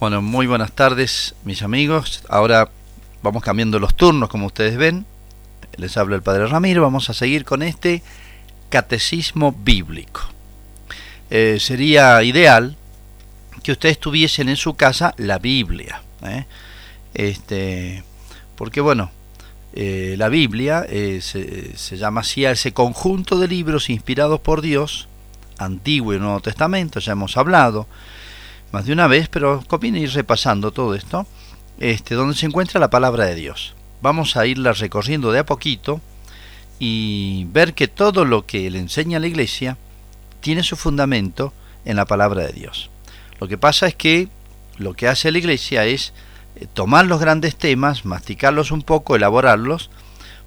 Bueno, muy buenas tardes, mis amigos. Ahora vamos cambiando los turnos, como ustedes ven. Les habla el Padre Ramiro. Vamos a seguir con este catecismo bíblico. Sería ideal que ustedes tuviesen en su casa la Biblia, porque bueno, la Biblia se llama así a ese conjunto de libros inspirados por Dios, Antiguo y Nuevo Testamento. Ya hemos hablado más de una vez, pero conviene ir repasando todo esto, donde se encuentra la palabra de Dios. Vamos a irla recorriendo de a poquito y ver que todo lo que le enseña la Iglesia tiene su fundamento en la palabra de Dios. Lo que pasa es que lo que hace la Iglesia es tomar los grandes temas, masticarlos un poco, elaborarlos,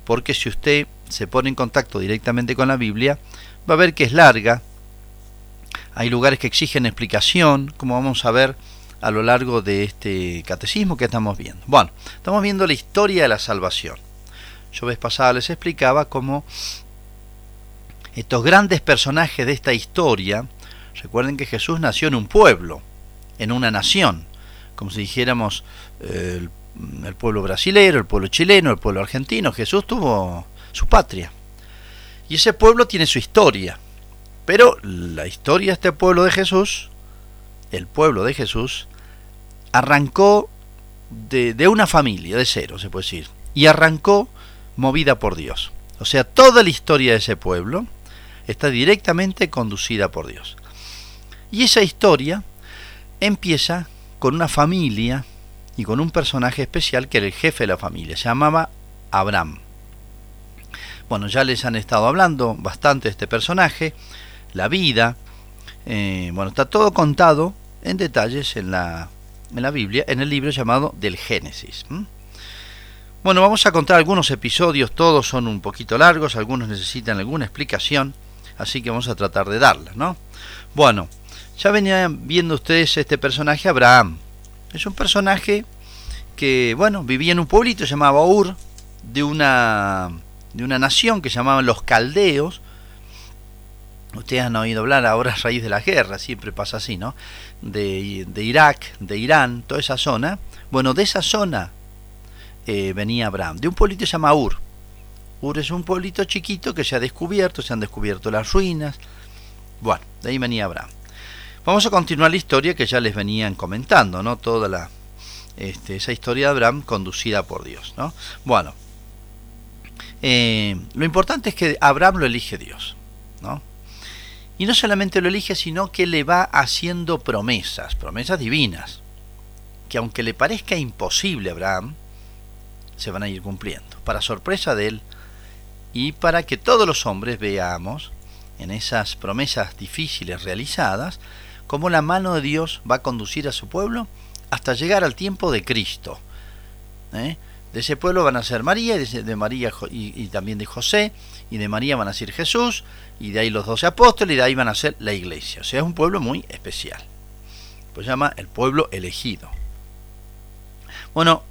porque si usted se pone en contacto directamente con la Biblia, va a ver que es larga. Hay lugares que exigen explicación, como vamos a ver a lo largo de este catecismo que estamos viendo. Bueno, estamos viendo la historia de la salvación. Yo vez pasada les explicaba cómo estos grandes personajes de esta historia, recuerden que Jesús nació en un pueblo, en una nación, como si dijéramos el pueblo brasilero, el pueblo chileno, el pueblo argentino. Jesús tuvo su patria y ese pueblo tiene su historia, pero la historia de este pueblo de Jesús, el pueblo de Jesús, arrancó de una familia, de cero se puede decir, y arrancó movida por Dios. O sea, toda la historia de ese pueblo está directamente conducida por Dios. Y esa historia empieza con una familia y con un personaje especial que era el jefe de la familia. Se llamaba Abraham. Bueno, ya les han estado hablando bastante de este personaje, la vida. Bueno, está todo contado en detalles en la Biblia, en el libro llamado del Génesis. Bueno, vamos a contar algunos episodios, todos son un poquito largos, algunos necesitan alguna explicación, así que vamos a tratar de darla, ¿no? Bueno, ya venían viendo ustedes este personaje, Abraham. Es un personaje que, bueno, vivía en un pueblito llamado Ur, de una nación que llamaban los caldeos. Ustedes han oído hablar ahora a raíz de la guerra, siempre pasa así, ¿no? De Irak, de Irán, toda esa zona. Bueno, de esa zona venía Abraham, de un pueblito llamado Ur. Ur es un pueblito chiquito que se han descubierto las ruinas. Bueno, de ahí venía Abraham. Vamos a continuar la historia que ya les venían comentando, ¿no? Toda esa historia de Abraham conducida por Dios, ¿no? Bueno, lo importante es que Abraham lo elige Dios, ¿no? Y no solamente lo elige, sino que le va haciendo promesas divinas, que aunque le parezca imposible a Abraham, se van a ir cumpliendo, para sorpresa de él y para que todos los hombres veamos en esas promesas difíciles realizadas, cómo la mano de Dios va a conducir a su pueblo hasta llegar al tiempo de Cristo. De ese pueblo van a ser María, y de María y también de José, y de María van a ser Jesús, y de ahí los 12 apóstoles, y de ahí van a ser la iglesia. O sea, es un pueblo muy especial. Pues se llama el pueblo elegido. Bueno,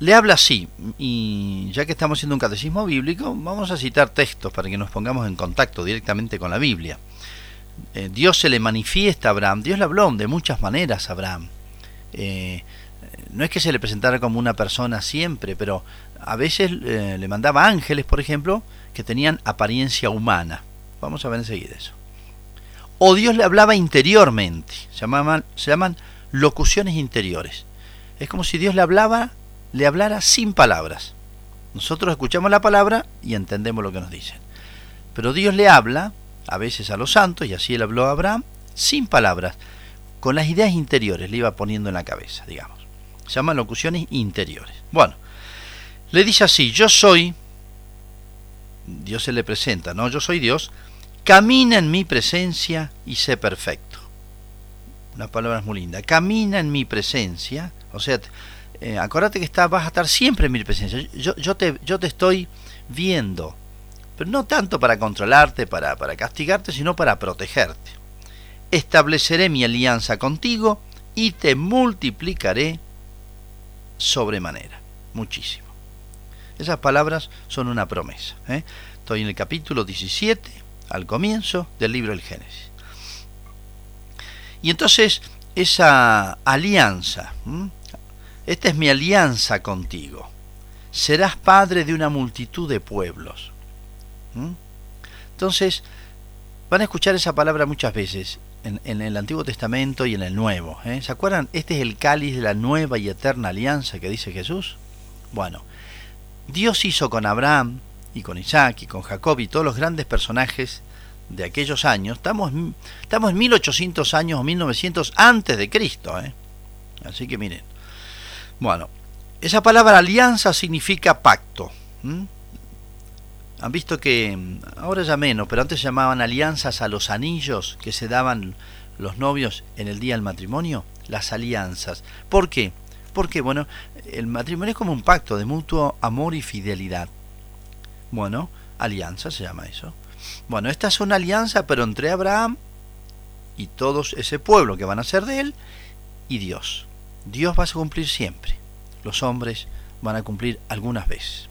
le habla así, y ya que estamos haciendo un catecismo bíblico, vamos a citar textos para que nos pongamos en contacto directamente con la Biblia. Dios se le manifiesta a Abraham, Dios le habló de muchas maneras a Abraham. No es que se le presentara como una persona siempre, pero a veces le mandaba ángeles, por ejemplo, que tenían apariencia humana. Vamos a ver enseguida eso. O Dios le hablaba interiormente, se llaman locuciones interiores. Es como si Dios le hablara sin palabras. Nosotros escuchamos la palabra y entendemos lo que nos dicen. Pero Dios le habla, a veces a los santos, y así él habló a Abraham, sin palabras, con las ideas interiores, le iba poniendo en la cabeza, digamos. Se llaman locuciones interiores. Bueno, le dice así: yo soy, Dios se le presenta, ¿no? Yo soy Dios, camina en mi presencia y sé perfecto. Una palabra muy linda, camina en mi presencia. O sea, acuérdate que vas a estar siempre en mi presencia. Yo te estoy viendo, pero no tanto para controlarte, para castigarte, sino para protegerte. Estableceré mi alianza contigo y te multiplicaré sobremanera, muchísimo. Esas palabras son una promesa, ¿eh? Estoy en el capítulo 17, al comienzo del libro del Génesis. Y entonces esa alianza. Esta es mi alianza contigo. Serás padre de una multitud de pueblos. Entonces, van a escuchar esa palabra muchas veces en el Antiguo Testamento y en el Nuevo. ¿Se acuerdan? Este es el cáliz de la nueva y eterna alianza que dice Jesús. Bueno, Dios hizo con Abraham y con Isaac y con Jacob y todos los grandes personajes de aquellos años. Estamos en 1800 años o 1900 antes de Cristo. Así que miren. Bueno, esa palabra alianza significa pacto. Han visto que ahora ya menos, pero antes se llamaban alianzas a los anillos que se daban los novios en el día del matrimonio. Las alianzas. ¿Por qué? Porque, bueno, el matrimonio es como un pacto de mutuo amor y fidelidad. Bueno, alianza se llama eso. Bueno, esta es una alianza, pero entre Abraham y todo ese pueblo que van a ser de él y Dios. Dios va a cumplir siempre. Los hombres van a cumplir algunas veces.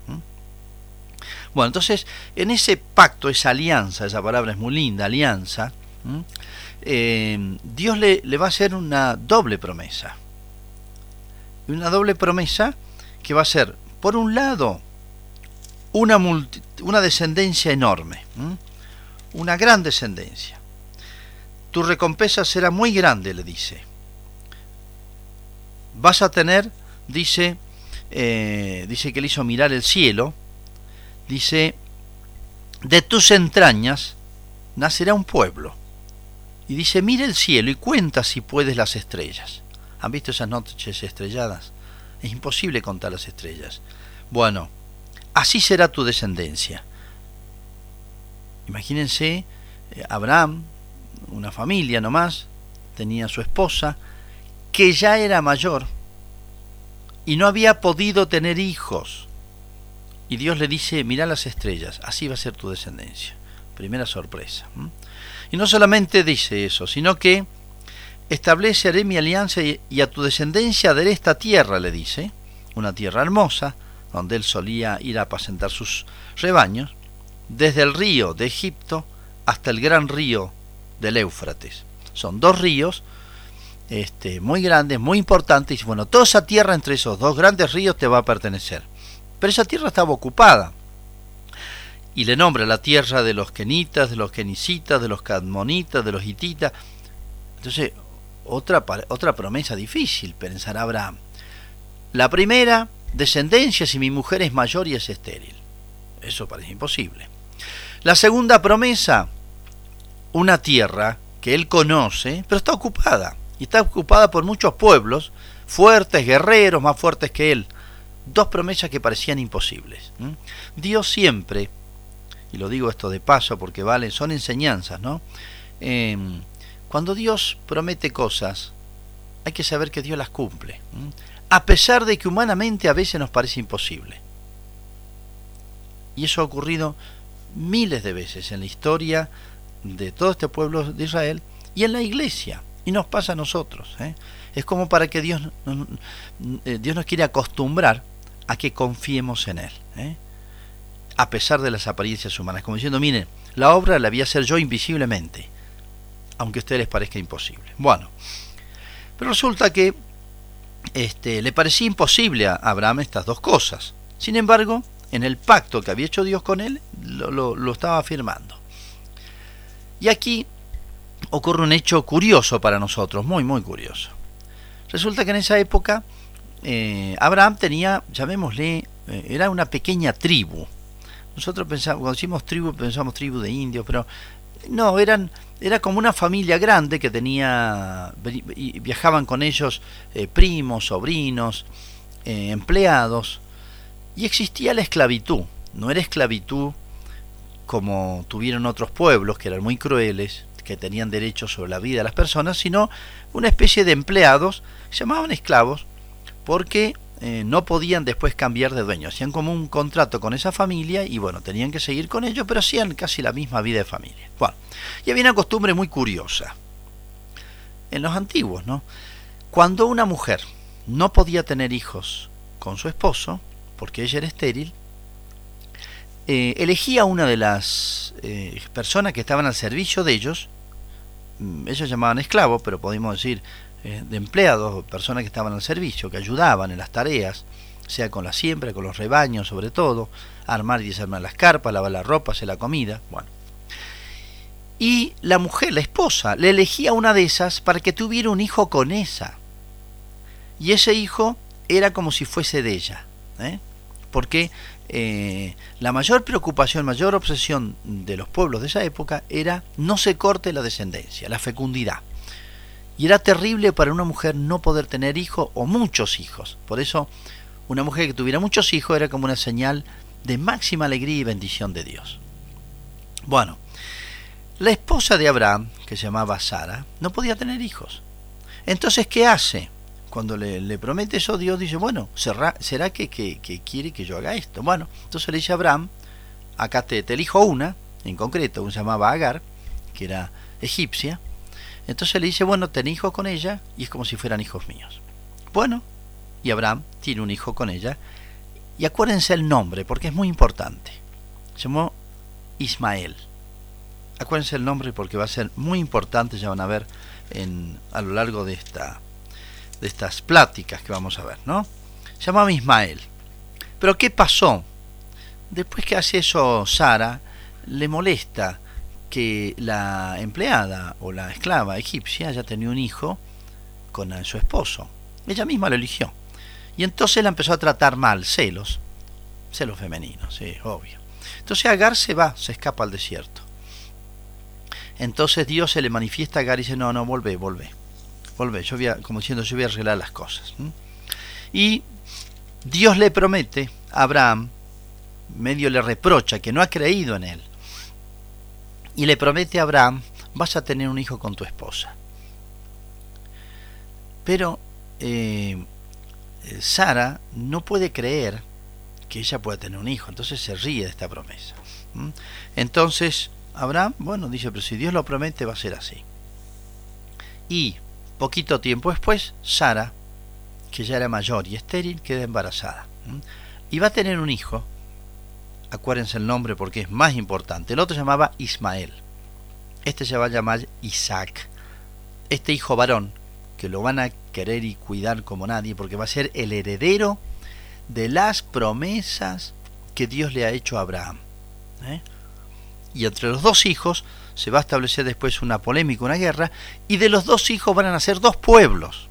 Bueno, entonces, en ese pacto, esa alianza, esa palabra es muy linda, alianza, Dios le va a hacer una doble promesa. Una doble promesa que va a ser, por un lado, una descendencia enorme, una gran descendencia. Tu recompensa será muy grande, le dice. Vas a tener, dice que le hizo mirar el cielo, dice, de tus entrañas nacerá un pueblo. Y dice, mira el cielo y cuenta si puedes las estrellas. ¿Han visto esas noches estrelladas? Es imposible contar las estrellas. Bueno, así será tu descendencia. Imagínense, Abraham, una familia nomás, tenía su esposa, que ya era mayor y no había podido tener hijos. Y Dios le dice, mirá las estrellas, así va a ser tu descendencia. Primera sorpresa. Y no solamente dice eso, sino que estableceré mi alianza y a tu descendencia daré esta tierra, le dice, una tierra hermosa, donde él solía ir a apacentar sus rebaños, desde el río de Egipto hasta el gran río del Éufrates. Son dos ríos muy grandes, muy importantes, y bueno, toda esa tierra entre esos dos grandes ríos te va a pertenecer. Pero esa tierra estaba ocupada. Y le nombra la tierra de los kenitas, de los kenicitas, de los cadmonitas, de los hititas. Entonces, otra promesa difícil, pensará Abraham. La primera, descendencia si mi mujer es mayor y es estéril. Eso parece imposible. La segunda promesa, una tierra que él conoce, pero está ocupada. Y está ocupada por muchos pueblos, fuertes, guerreros, más fuertes que él. Dos promesas que parecían imposibles. Dios siempre, y lo digo esto de paso porque vale, son enseñanzas, ¿no? Cuando Dios promete cosas, hay que saber que Dios las cumple. A pesar de que humanamente a veces nos parece imposible. Y eso ha ocurrido miles de veces en la historia de todo este pueblo de Israel y en la iglesia. Y nos pasa a nosotros. Es como para que Dios nos quiere acostumbrar a que confiemos en Él. A pesar de las apariencias humanas. Como diciendo, miren, la obra la voy a hacer yo invisiblemente. Aunque a ustedes les parezca imposible. Bueno, pero resulta que le parecía imposible a Abraham estas dos cosas. Sin embargo, en el pacto que había hecho Dios con él, lo estaba afirmando. Y aquí ocurre un hecho curioso para nosotros, muy, muy curioso. Resulta que en esa época Abraham tenía, llamémosle, era una pequeña tribu. Nosotros pensamos, cuando decimos tribu, pensamos tribu de indios, pero no, era como una familia grande que tenía, y viajaban con ellos primos, sobrinos, empleados, y existía la esclavitud. No era esclavitud como tuvieron otros pueblos que eran muy crueles, que tenían derechos sobre la vida de las personas, sino una especie de empleados, se llamaban esclavos, porque no podían después cambiar de dueño. Hacían como un contrato con esa familia y bueno, tenían que seguir con ellos, pero hacían casi la misma vida de familia. Bueno, y había una costumbre muy curiosa en los antiguos, ¿no? Cuando una mujer no podía tener hijos con su esposo, porque ella era estéril, elegía a una de las personas que estaban al servicio de ellos. Ellos llamaban esclavos, pero podemos decir de empleados o personas que estaban al servicio, que ayudaban en las tareas, sea con la siembra, con los rebaños sobre todo, armar y desarmar las carpas, lavar la ropa, hacer la comida, bueno. Y la mujer, la esposa, le elegía una de esas para que tuviera un hijo con esa. Y ese hijo era como si fuese de ella, porque la mayor preocupación, mayor obsesión de los pueblos de esa época era no se corte la descendencia, la fecundidad. Y era terrible para una mujer no poder tener hijos o muchos hijos. Por eso, una mujer que tuviera muchos hijos era como una señal de máxima alegría y bendición de Dios. Bueno, la esposa de Abraham, que se llamaba Sara, no podía tener hijos. Entonces, ¿qué hace? Cuando le promete eso, Dios dice, bueno, ¿será que quiere que yo haga esto? Bueno, entonces le dice a Abraham, acá te elijo una, en concreto, una se llamaba Agar, que era egipcia. Entonces le dice, bueno, ten hijos con ella, y es como si fueran hijos míos. Bueno, y Abraham tiene un hijo con ella, y acuérdense el nombre, porque es muy importante. Se llamó Ismael. Acuérdense el nombre porque va a ser muy importante, ya van a ver a lo largo de estas pláticas que vamos a ver, ¿no? Se llamaba Ismael. Pero ¿qué pasó? Después que hace eso Sara, le molesta que la empleada o la esclava egipcia ya tenía un hijo con su esposo. Ella misma lo eligió. Y entonces la empezó a tratar mal, celos femeninos, sí, obvio. Entonces Agar se va, se escapa al desierto. Entonces Dios se le manifiesta a Agar y dice, no, volvé, yo voy a arreglar las cosas. Y Dios le promete a Abraham, medio le reprocha que no ha creído en él, y le promete a Abraham, vas a tener un hijo con tu esposa. Pero Sara no puede creer que ella pueda tener un hijo, entonces se ríe de esta promesa. Entonces Abraham, bueno, dice, pero si Dios lo promete va a ser así. Y poquito tiempo después, Sara, que ya era mayor y estéril, queda embarazada. Y va a tener un hijo, acuérdense el nombre porque es más importante, el otro se llamaba Ismael, este se va a llamar Isaac, este hijo varón, que lo van a querer y cuidar como nadie, porque va a ser el heredero de las promesas que Dios le ha hecho a Abraham. Y entre los dos hijos se va a establecer después una polémica, una guerra, y de los dos hijos van a nacer dos pueblos.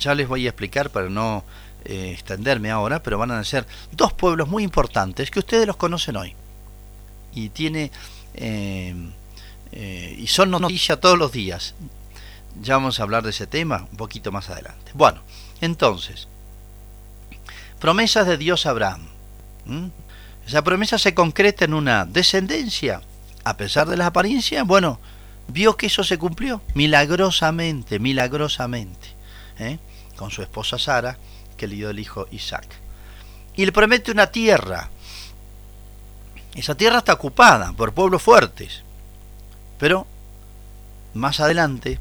Ya les voy a explicar para no extenderme ahora, pero van a nacer dos pueblos muy importantes que ustedes los conocen hoy. Y y son noticias todos los días. Ya vamos a hablar de ese tema un poquito más adelante. Bueno, entonces, promesas de Dios a Abraham. Esa promesa se concreta en una descendencia, a pesar de las apariencias. Bueno, vio que eso se cumplió milagrosamente, con su esposa Sara, que le dio el hijo Isaac. Y le promete una tierra. Esa tierra está ocupada por pueblos fuertes. Pero más adelante,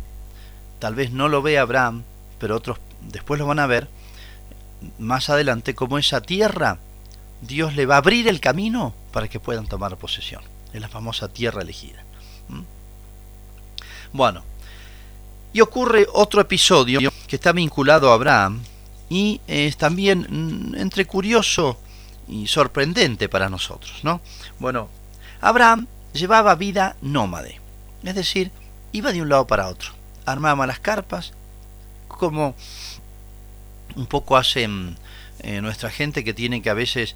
tal vez no lo vea Abraham, pero otros después lo van a ver, más adelante, como esa tierra Dios le va a abrir el camino para que puedan tomar posesión. Es la famosa tierra elegida. Bueno, y ocurre otro episodio que está vinculado a Abraham y es también entre curioso y sorprendente para nosotros, ¿no? Bueno, Abraham llevaba vida nómade, es decir, iba de un lado para otro, armaba las carpas, como un poco hacen nuestra gente que tiene que a veces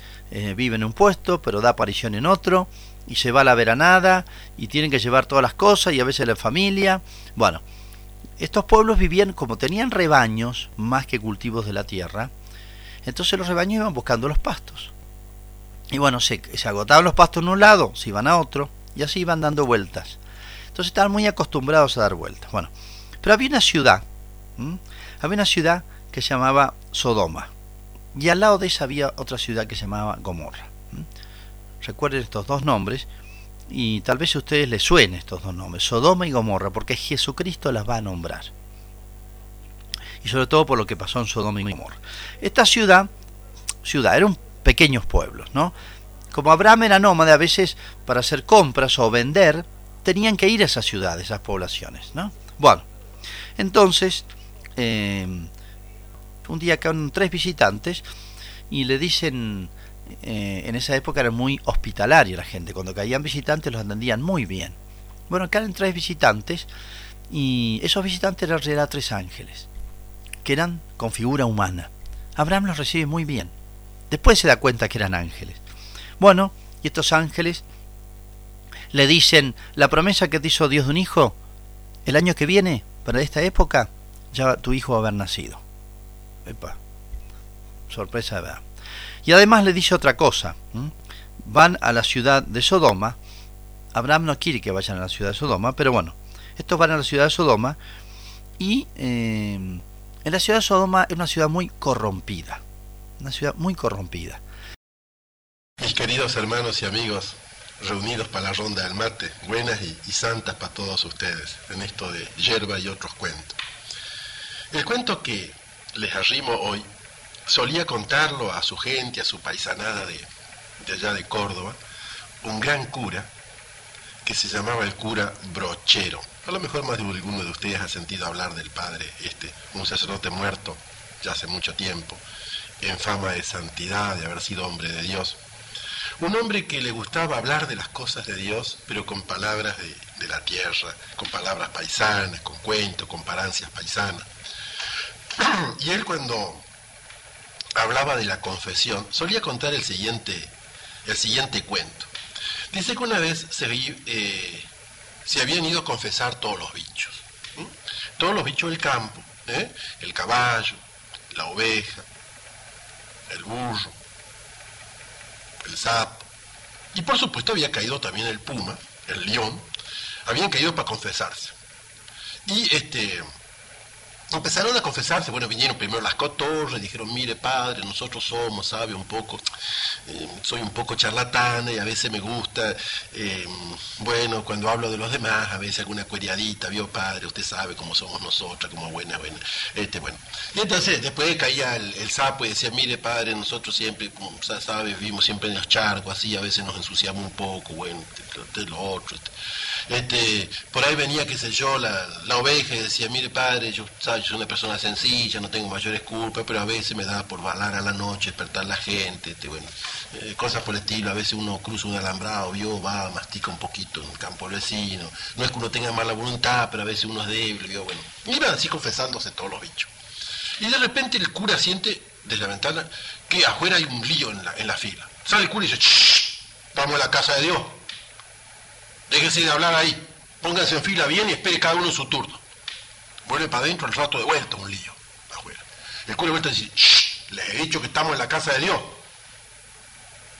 vive en un puesto pero da aparición en otro y se va a la veranada y tienen que llevar todas las cosas y a veces la familia. Bueno, estos pueblos vivían como tenían rebaños más que cultivos de la tierra, entonces los rebaños iban buscando los pastos y bueno, se agotaban los pastos en un lado, se iban a otro y así iban dando vueltas, entonces estaban muy acostumbrados a dar vueltas. Bueno, pero había una ciudad, que se llamaba Sodoma. Y al lado de esa había otra ciudad que se llamaba Gomorra. Recuerden estos dos nombres, y tal vez a ustedes les suenen estos dos nombres, Sodoma y Gomorra, porque Jesucristo las va a nombrar. Y sobre todo por lo que pasó en Sodoma y Gomorra. Esta ciudad eran pequeños pueblos, ¿no? Como Abraham era nómada, a veces para hacer compras o vender, tenían que ir a esas ciudades, a esas poblaciones, ¿no? Bueno, Entonces, un día caen tres visitantes y le dicen, en esa época era muy hospitalaria la gente, cuando caían visitantes los atendían muy bien. Bueno, caen tres visitantes y esos visitantes eran en realidad tres ángeles, que eran con figura humana. Abraham los recibe muy bien, después se da cuenta que eran ángeles. Bueno, y estos ángeles le dicen, la promesa que te hizo Dios de un hijo, el año que viene, para esta época, ya tu hijo va a haber nacido. Epa, sorpresa, ¿verdad? Y además le dice otra cosa. Van a la ciudad de Sodoma. Abraham no quiere que vayan a la ciudad de Sodoma, pero bueno, estos van a la ciudad de Sodoma. Y en la ciudad de Sodoma es una ciudad muy corrompida. Una ciudad muy corrompida. Mis queridos hermanos y amigos, reunidos para la ronda del mate, buenas y santas para todos ustedes, en esto de yerba y otros cuentos. El cuento que les arrimo hoy, solía contarlo a su gente, a su paisanada de allá de Córdoba, un gran cura que se llamaba el cura Brochero. A lo mejor más de alguno de ustedes ha sentido hablar del padre, un sacerdote muerto ya hace mucho tiempo, en fama de santidad, de haber sido hombre de Dios. Un hombre que le gustaba hablar de las cosas de Dios, pero con palabras de la tierra, con palabras paisanas, con cuentos, comparancias paisanas. Y él, cuando hablaba de la confesión, solía contar el siguiente cuento. Dice que una vez se habían ido a confesar todos los bichos. Todos los bichos del campo, el caballo, la oveja, el burro, el sapo. Y por supuesto había caído también el puma, el león. Habían caído para confesarse. Y empezaron a confesarse. Bueno, vinieron primero las cotorras, dijeron, mire padre, nosotros somos, sabe, un poco, soy un poco charlatana y a veces me gusta, bueno, cuando hablo de los demás, a veces alguna cuereadita, vio padre, usted sabe cómo somos nosotras, como buena, bueno. Y entonces después caía el sapo y decía, mire padre, nosotros siempre, sabe, vivimos siempre en los charcos, así, a veces nos ensuciamos un poco, bueno, de lo otro. Por ahí venía, qué sé yo, la oveja y decía, mire padre, yo, sabe, yo soy una persona sencilla, no tengo mayores culpas, pero a veces me da por balar a la noche, despertar la gente, bueno, cosas por el estilo. A veces uno cruza un alambrado, vio, va, mastica un poquito en el campo vecino, no es que uno tenga mala voluntad, pero a veces uno es débil, vio, bueno, iban así confesándose todos los bichos. Y de repente el cura siente desde la ventana que afuera hay un lío en la fila. Sale el cura y dice, vamos a la casa de Dios. Déjense de hablar ahí, pónganse en fila bien y espere cada uno en su turno. Vuelve para adentro, al rato de vuelta, un lío, afuera. El cura de vuelta dice, shh, les he dicho que estamos en la casa de Dios.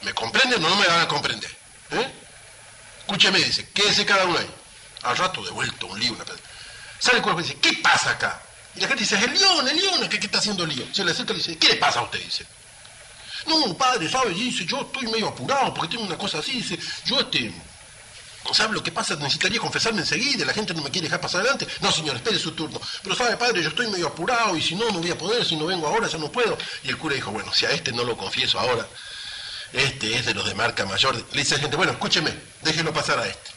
¿Me comprenden o no me van a comprender? Escúcheme, dice, quédese cada uno ahí. Al rato de vuelta, un lío, una pelea. Sale el cura y dice, ¿qué pasa acá? Y la gente dice, es el león, ¿qué está haciendo el león? Se le acerca y le dice, ¿qué le pasa a usted? Dice, no, padre, ¿sabe? Dice, yo estoy medio apurado porque tengo una cosa así, dice, yo ¿sabe lo que pasa? Necesitaría confesarme enseguida, la gente no me quiere dejar pasar adelante. No, señor, espere su turno. Pero sabe, padre, yo estoy medio apurado y si no, no voy a poder, si no vengo ahora, ya no puedo. Y el cura dijo, bueno, si a no lo confieso ahora, es de los de marca mayor. Le dice a la gente, bueno, escúcheme, déjelo pasar a este.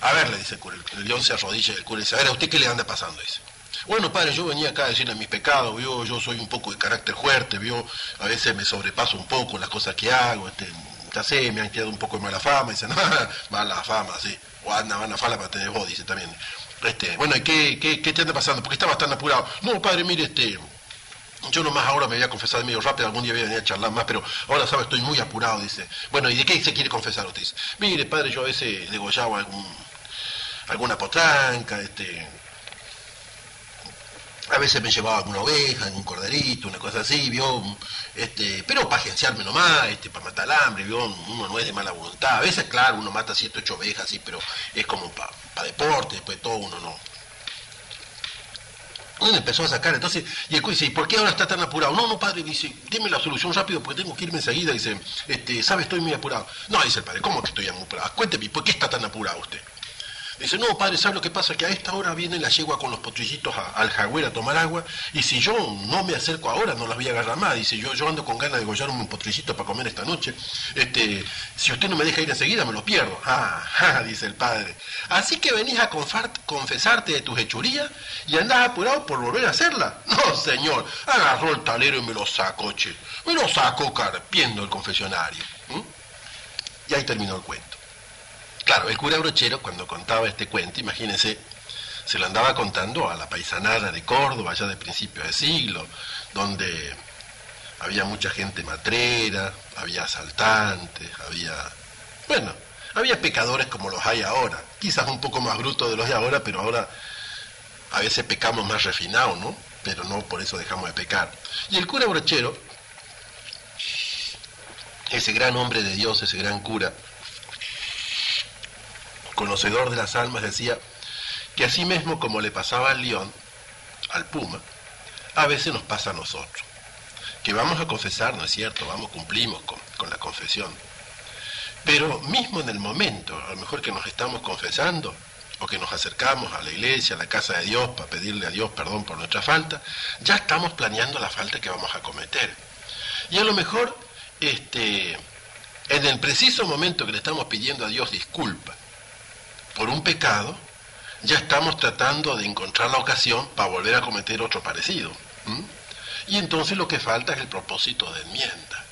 A ver, le dice el cura, el león se arrodilla y el cura dice, a ver, ¿a usted qué le anda pasando? Dice, bueno, padre, yo venía acá a decirle mis pecados, ¿vio? Yo soy un poco de carácter fuerte, ¿vio? A veces me sobrepaso un poco las cosas que hago, me han quedado un poco de mala fama, dice, mala fama, sí, o anda, mala fama para tener vos, dice también. Bueno, ¿y qué te anda pasando? Porque estabas tan apurado. No, padre, mire, yo nomás ahora me voy a confesar medio rápido, algún día voy a venir a charlar más, pero ahora, ¿sabes? Estoy muy apurado, dice. Bueno, ¿y de qué se quiere confesar usted? Dice, mire, padre, yo a veces degollaba alguna potranca, a veces me llevaba alguna oveja, un corderito, una cosa así, vio, pero para agenciarme nomás, para matar hambre, vio, uno no es de mala voluntad. A veces, claro, uno mata 7, 8 ovejas, sí, pero es como pa deporte, después todo uno no. Uno empezó a sacar, entonces, y el juez dice, ¿y por qué ahora está tan apurado? No, padre, dice, dime la solución rápido porque tengo que irme enseguida, dice, ¿sabe? Estoy muy apurado. No, dice el padre, ¿cómo que estoy apurado? Cuénteme, ¿por qué está tan apurado usted? Dice, no, padre, ¿sabes lo que pasa? Que a esta hora viene la yegua con los potrillitos al jagüel a tomar agua, y si yo no me acerco ahora, no las voy a agarrar más. Dice, yo ando con ganas de gollarme un potrillito para comer esta noche. Si usted no me deja ir enseguida, me lo pierdo. Ajá, dice el padre. Así que venís a confesarte de tus hechurías y andás apurado por volver a hacerla. No, señor, agarró el talero y me lo sacó, che. Me lo sacó carpiendo el confesionario. Y ahí terminó el cuento. Claro, el cura Brochero, cuando contaba este cuento, imagínense, se lo andaba contando a la paisanada de Córdoba, allá de principios de siglo, donde había mucha gente matrera, había asaltantes, había pecadores como los hay ahora, quizás un poco más brutos de los de ahora, pero ahora a veces pecamos más refinados, ¿no? Pero no por eso dejamos de pecar. Y el cura Brochero, ese gran hombre de Dios, ese gran cura, conocedor de las almas, decía que así mismo como le pasaba al león, al puma, a veces nos pasa a nosotros, que vamos a confesar, ¿no es cierto? Cumplimos con la confesión, pero mismo en el momento, a lo mejor que nos estamos confesando, o que nos acercamos a la iglesia, a la casa de Dios, para pedirle a Dios perdón por nuestra falta, ya estamos planeando la falta que vamos a cometer, y a lo mejor en el preciso momento que le estamos pidiendo a Dios disculpa por un pecado, ya estamos tratando de encontrar la ocasión para volver a cometer otro parecido. Y entonces lo que falta es el propósito de enmienda.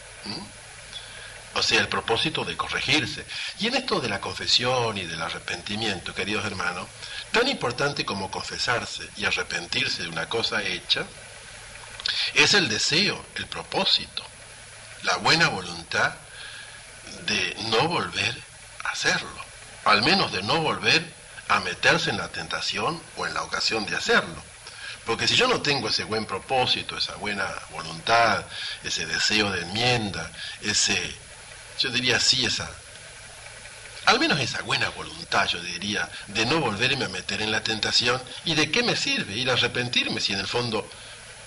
O sea, el propósito de corregirse. Y en esto de la confesión y del arrepentimiento, queridos hermanos, tan importante como confesarse y arrepentirse de una cosa hecha, es el deseo, el propósito, la buena voluntad de no volver a hacerlo. Al menos de no volver a meterse en la tentación o en la ocasión de hacerlo. Porque si yo no tengo ese buen propósito, esa buena voluntad, ese deseo de enmienda, al menos esa buena voluntad, yo diría, de no volverme a meter en la tentación, ¿y de qué me sirve ir a arrepentirme si en el fondo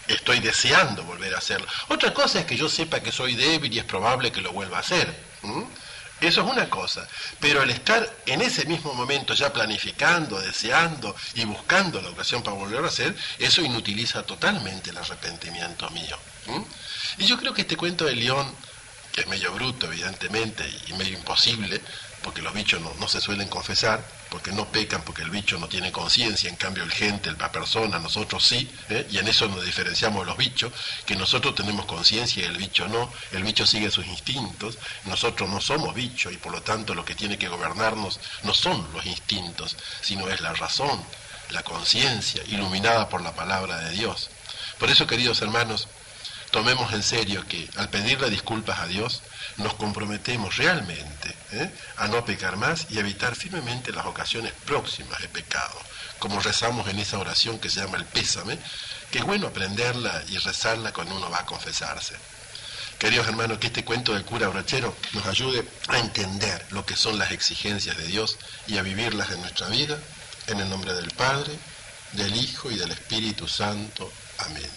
estoy deseando volver a hacerlo? Otra cosa es que yo sepa que soy débil y es probable que lo vuelva a hacer. Eso es una cosa, pero el estar en ese mismo momento ya planificando, deseando y buscando la ocasión para volver a hacer, eso inutiliza totalmente el arrepentimiento mío. Y yo creo que este cuento de león, que es medio bruto evidentemente y medio imposible, porque los bichos no se suelen confesar, porque no pecan, porque el bicho no tiene conciencia, en cambio la persona, nosotros sí, y en eso nos diferenciamos los bichos, que nosotros tenemos conciencia y el bicho no, el bicho sigue sus instintos, nosotros no somos bichos y por lo tanto lo que tiene que gobernarnos no son los instintos, sino es la razón, la conciencia, iluminada por la palabra de Dios. Por eso, queridos hermanos, tomemos en serio que al pedirle disculpas a Dios nos comprometemos realmente a no pecar más y a evitar firmemente las ocasiones próximas de pecado, como rezamos en esa oración que se llama el pésame, que es bueno aprenderla y rezarla cuando uno va a confesarse. Queridos hermanos, que este cuento del cura Brochero nos ayude a entender lo que son las exigencias de Dios y a vivirlas en nuestra vida, en el nombre del Padre, del Hijo y del Espíritu Santo. Amén.